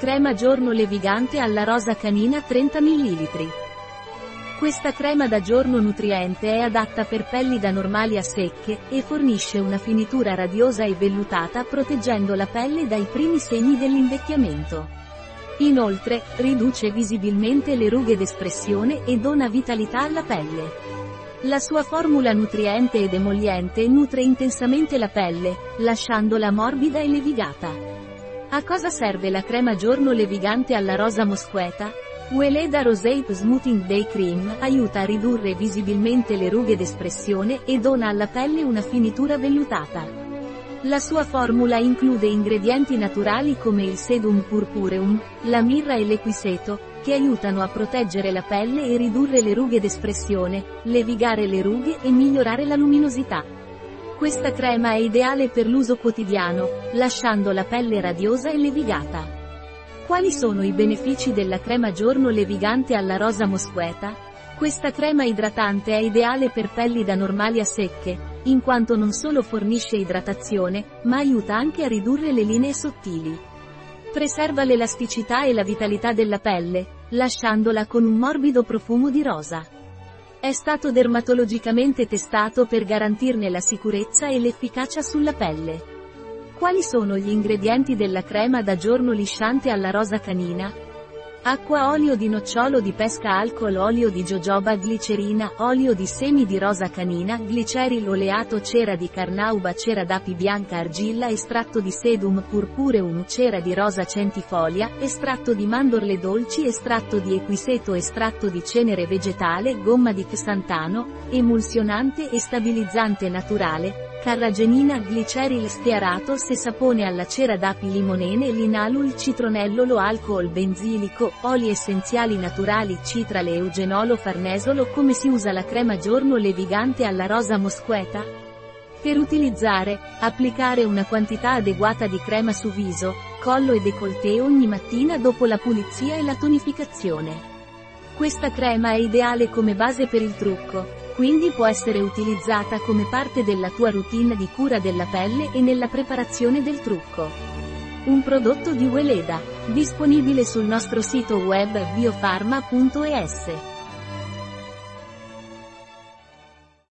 Crema giorno levigante alla rosa canina 30 ml. Questa crema da giorno nutriente è adatta per pelli da normali a secche, e fornisce una finitura radiosa e vellutata proteggendo la pelle dai primi segni dell'invecchiamento. Inoltre, riduce visibilmente le rughe d'espressione e dona vitalità alla pelle. La sua formula nutriente ed emolliente nutre intensamente la pelle, lasciandola morbida e levigata. A cosa serve la crema giorno levigante alla rosa mosqueta? Weleda Rosate Smoothing Day Cream aiuta a ridurre visibilmente le rughe d'espressione e dona alla pelle una finitura vellutata. La sua formula include ingredienti naturali come il sedum purpureum, la mirra e l'equiseto, che aiutano a proteggere la pelle e ridurre le rughe d'espressione, levigare le rughe e migliorare la luminosità. Questa crema è ideale per l'uso quotidiano, lasciando la pelle radiosa e levigata. Quali sono i benefici della crema giorno levigante alla rosa mosqueta? Questa crema idratante è ideale per pelli da normali a secche, in quanto non solo fornisce idratazione, ma aiuta anche a ridurre le linee sottili. Preserva l'elasticità e la vitalità della pelle, lasciandola con un morbido profumo di rosa. È stato dermatologicamente testato per garantirne la sicurezza e l'efficacia sulla pelle. Quali sono gli ingredienti della crema da giorno lisciante alla rosa canina? Acqua, olio di nocciolo di pesca, alcol, olio di jojoba, glicerina, olio di semi di rosa canina, glicerilo, oleato, cera di carnauba, cera d'api bianca, argilla, estratto di sedum purpureum, cera di rosa centifolia, estratto di mandorle dolci, estratto di equiseto, estratto di cenere vegetale, gomma di xantano, emulsionante e stabilizzante naturale, carragenina, gliceril stearato, sesapone alla cera d'api, limonene, linalul, citronello, lo alcol, benzilico, oli essenziali naturali, citrale, eugenolo, farnesolo. Come si usa la crema giorno levigante alla rosa mosqueta? Per utilizzare, applicare una quantità adeguata di crema su viso, collo e décolleté ogni mattina dopo la pulizia e la tonificazione. Questa crema è ideale come base per il trucco, quindi può essere utilizzata come parte della tua routine di cura della pelle e nella preparazione del trucco. Un prodotto di Weleda, disponibile sul nostro sito web biofarma.es.